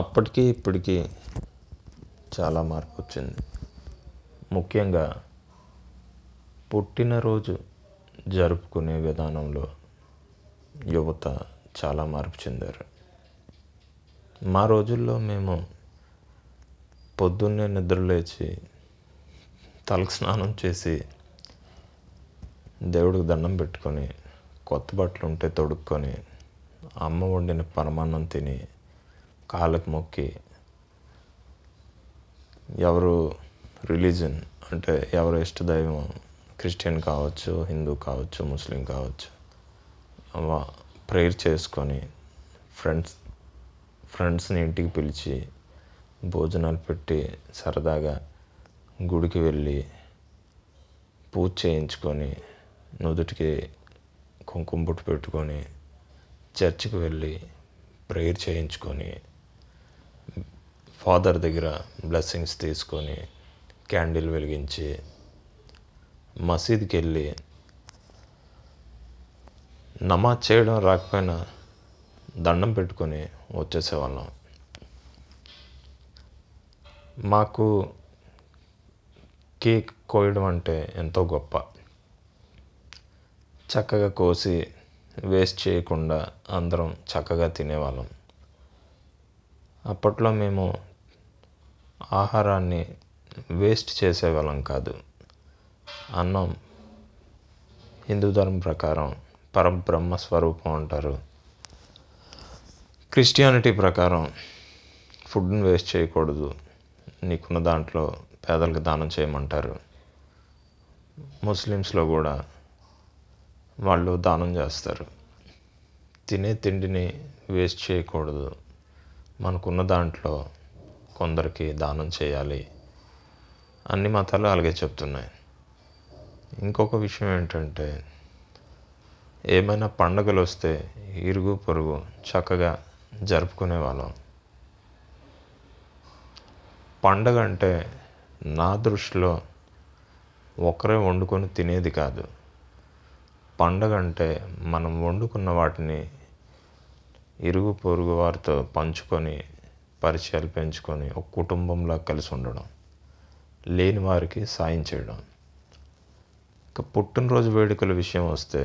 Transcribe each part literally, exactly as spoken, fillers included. అప్పటికి ఇప్పటికీ చాలా మార్పు వచ్చింది. ముఖ్యంగా పుట్టినరోజు జరుపుకునే విధానంలో యువత చాలా మార్పు చెందారు. మా రోజుల్లో మేము పొద్దున్నే నిద్రలేచి తలకు స్నానం చేసి దేవుడికి దండం పెట్టుకొని కొత్త బట్టలు ఉంటే తొడుక్కొని అమ్మ వండిన పరమాన్నం తిని కాళ్ళకు మొక్కి ఎవరు రిలీజన్ అంటే ఎవరు ఇష్టదైవం క్రిస్టియన్ కావచ్చు, హిందూ కావచ్చు, ముస్లిం కావచ్చు, ప్రేయర్ చేసుకొని ఫ్రెండ్స్ ఫ్రెండ్స్ని ఇంటికి పిలిచి భోజనాలు పెట్టి సరదాగా గుడికి వెళ్ళి పూజ చేయించుకొని నుదుటికి కుంకుమ బొట్టు పెట్టుకొని చర్చికి వెళ్ళి ప్రేయర్ చేయించుకొని ఫాదర్ దగ్గర బ్లెస్సింగ్స్ తీసుకొని క్యాండిల్ వెలిగించి మసీద్కి వెళ్ళి నమాజ్ చేయడం రాకపోయినా దండం పెట్టుకొని వచ్చేసేవాళ్ళం. మాకు కేక్ కోయడం అంటే ఎంతో గొప్ప. చక్కగా కోసి వేస్ట్ చేయకుండా అందరం చక్కగా తినేవాళ్ళం. అప్పట్లో మేము ఆహారాన్ని వేస్ట్ చేసేవాళ్ళం కాదు. అన్నం హిందూ ధర్మం ప్రకారం పరబ్రహ్మ స్వరూపం అంటారు. క్రిస్టియానిటీ ప్రకారం ఫుడ్ని వేస్ట్ చేయకూడదు, నీకున్న దాంట్లో పేదలకు దానం చేయమంటారు. ముస్లిమ్స్లో కూడా వాళ్ళు దానం చేస్తారు. తినే తిండిని వేస్ట్ చేయకూడదు, మనకున్న దాంట్లో కొందరికి దానం చేయాలి. అన్ని మతాలు అలాగే చెప్తున్నాయి. ఇంకొక విషయం ఏంటంటే ఏమైనా పండగలు వస్తే ఇరుగు పొరుగు చక్కగా జరుపుకునే వాళ్ళం. పండగ అంటే నా దృష్టిలో ఒకరే వండుకొని తినేది కాదు. పండగ అంటే మనం వండుకున్న వాటిని ఇరుగు పొరుగు వారితో పంచుకొని పరిచయాలు పెంచుకొని ఒక కుటుంబంలా కలిసి ఉండడం, లేని వారికి సాయం చేయడం. ఇక పుట్టినరోజు వేడుకల విషయం వస్తే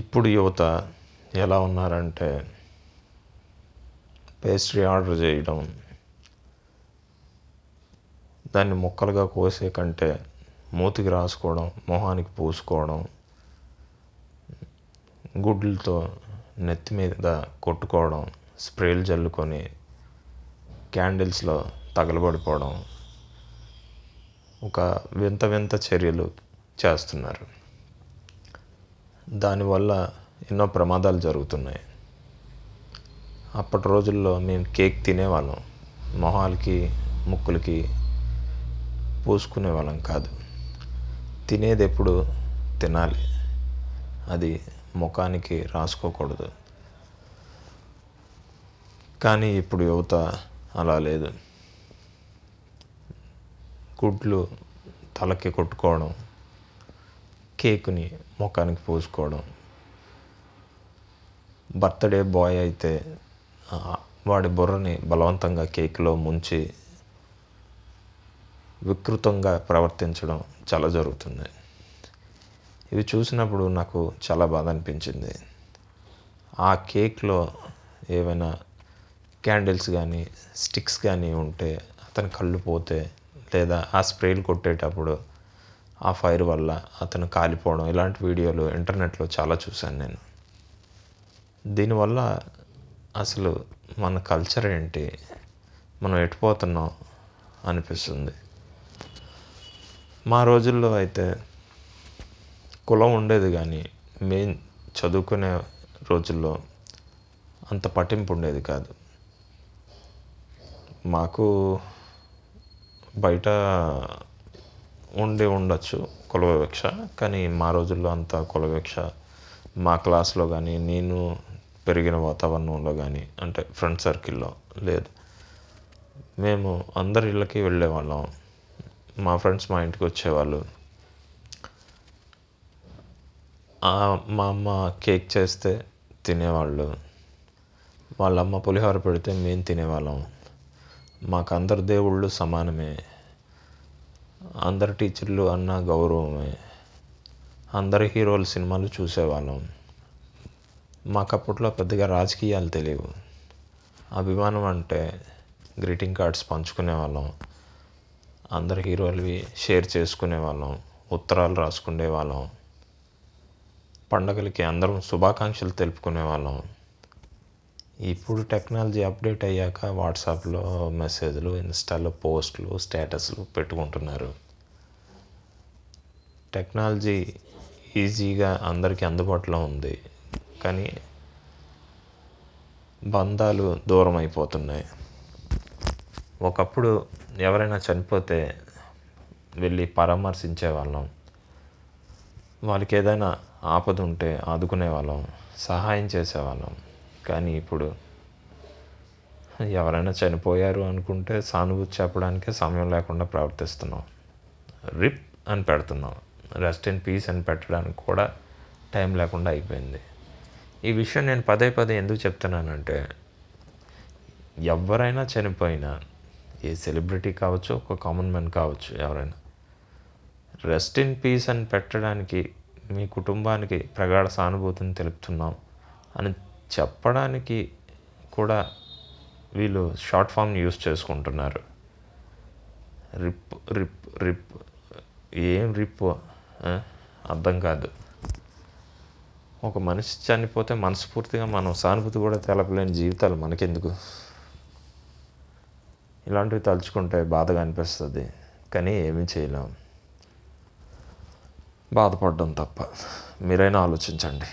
ఇప్పుడు యువత ఎలా ఉన్నారంటే పేస్ట్రీ ఆర్డర్ చేయడం, దాన్ని ముక్కలుగా కోసే కంటే మూతికి రాసుకోవడం, మొహానికి పూసుకోవడం, గుడ్లతో నెత్తి మీద కొట్టుకోవడం, స్ప్రేలు జల్లుకొని క్యాండిల్స్లో తగలబడిపోవడం, ఒక వింత వింత చర్యలు చేస్తున్నారు. దానివల్ల ఎన్నో ప్రమాదాలు జరుగుతున్నాయి. అప్పటి రోజుల్లో మేము కేక్ తినేవాళ్ళం, మొహాలకి ముక్కులకి పూసుకునేవాళ్ళం కాదు. తినేది ఎప్పుడు తినాలి, అది ముఖానికి రాసుకోకూడదు. కానీ ఇప్పుడు యువత అలా లేదు. గుడ్లు తలకి కొట్టుకోవడం, కేకుని ముఖానికి పూసుకోవడం, బర్త్డే బాయ్ అయితే వాడి బుర్రని బలవంతంగా కేక్లో ముంచి వికృతంగా ప్రవర్తించడం చాలా జరుగుతుంది. ఇవి చూసినప్పుడు నాకు చాలా బాధ అనిపించింది. ఆ కేక్లో ఏవైనా క్యాండిల్స్ కానీ స్టిక్స్ కానీ ఉంటే అతని కళ్ళు పోతే, లేదా ఆ స్ప్రేలు కొట్టేటప్పుడు ఆ ఫైర్ వల్ల అతను కాలిపోవడం, ఇలాంటి వీడియోలు ఇంటర్నెట్లో చాలా చూశాను నేను. దీనివల్ల అసలు మన కల్చర్ ఏంటి, మనం ఎటుపోతున్నాం అనిపిస్తుంది. మా రోజుల్లో అయితే కులం ఉండేది కానీ మెయిన్ చదువుకునే రోజుల్లో అంత పట్టింపు ఉండేది కాదు. మాకు బయట ఉండి ఉండొచ్చు కుల వివక్ష, కానీ మా రోజుల్లో అంత కుల వివక్ష మా క్లాస్లో కానీ నేను పెరిగిన వాతావరణంలో కానీ అంటే ఫ్రెండ్ సర్కిల్లో లేదు. మేము అందరి ఇళ్ళకి వెళ్ళేవాళ్ళం, మా ఫ్రెండ్స్ మా ఇంటికి వచ్చేవాళ్ళు. మా అమ్మ కేక్ చేస్తే తినేవాళ్ళు, వాళ్ళ అమ్మ పులిహోర పెడితే మేము తినేవాళ్ళం. మాకు అందరు దేవుళ్ళు సమానమే, అందరు టీచర్లు అన్న గౌరవమే, అందరు హీరోల సినిమాలు చూసేవాళ్ళం. మాకు అప్పట్లో పెద్దగా రాజకీయాలు తెలియవు. అభిమానం అంటే గ్రీటింగ్ కార్డ్స్ పంచుకునేవాళ్ళం, అందరు హీరోలవి షేర్ చేసుకునేవాళ్ళం, ఉత్తరాలు రాసుకునేవాళ్ళం, పండగలకి అందరం శుభాకాంక్షలు తెలుపుకునేవాళ్ళం. ఇప్పుడు టెక్నాలజీ అప్డేట్ అయ్యాక వాట్సాప్లో మెసేజ్లు, ఇన్స్టాలో పోస్టులు, స్టేటస్లు పెట్టుకుంటున్నారు. టెక్నాలజీ ఈజీగా అందరికీ అందుబాటులో ఉంది, కానీ బంధాలు దూరం అయిపోతున్నాయి. ఒకప్పుడు ఎవరైనా చనిపోతే వెళ్ళి పరామర్శించేవాళ్ళం, వాళ్ళకి ఏదైనా ఆపద ఉంటే ఆదుకునేవాళ్ళం, సహాయం చేసేవాళ్ళం. కానీ ఇప్పుడు ఎవరైనా చనిపోయారు అనుకుంటే సానుభూతి చెప్పడానికే సమయం లేకుండా ప్రవర్తిస్తున్నాం. రిప్ అని పెడుతున్నాం, రెస్ట్ ఇన్ పీస్ అని పెట్టడానికి కూడా టైం లేకుండా అయిపోయింది. ఈ విషయం నేను పదే పదే ఎందుకు చెప్తున్నానంటే, ఎవరైనా చనిపోయినా, ఏ సెలబ్రిటీ కావచ్చు, ఒక కామన్ మ్యాన్ కావచ్చు, ఎవరైనా రెస్ట్ ఇన్ పీస్ అని పెట్టడానికి మీ కుటుంబానికి ప్రగాఢ సానుభూతిని తెలుపుతున్నాం అని చెప్పడానికి కూడా వీళ్ళు షార్ట్ ఫామ్ని యూజ్ చేసుకుంటున్నారు. రిప్ రిప్ రిప్ ఏం రిప్ అర్థం కాదు. ఒక మనిషి చనిపోతే మనస్ఫూర్తిగా మనం సానుభూతి కూడా తెలపలేని జీవితాలు మనకెందుకు? ఇలాంటివి తలుచుకుంటే బాధగా అనిపిస్తుంది, కానీ ఏమీ చేయలేం. బాధపడడం తప్ప. మీరైనా ఆలోచించండి.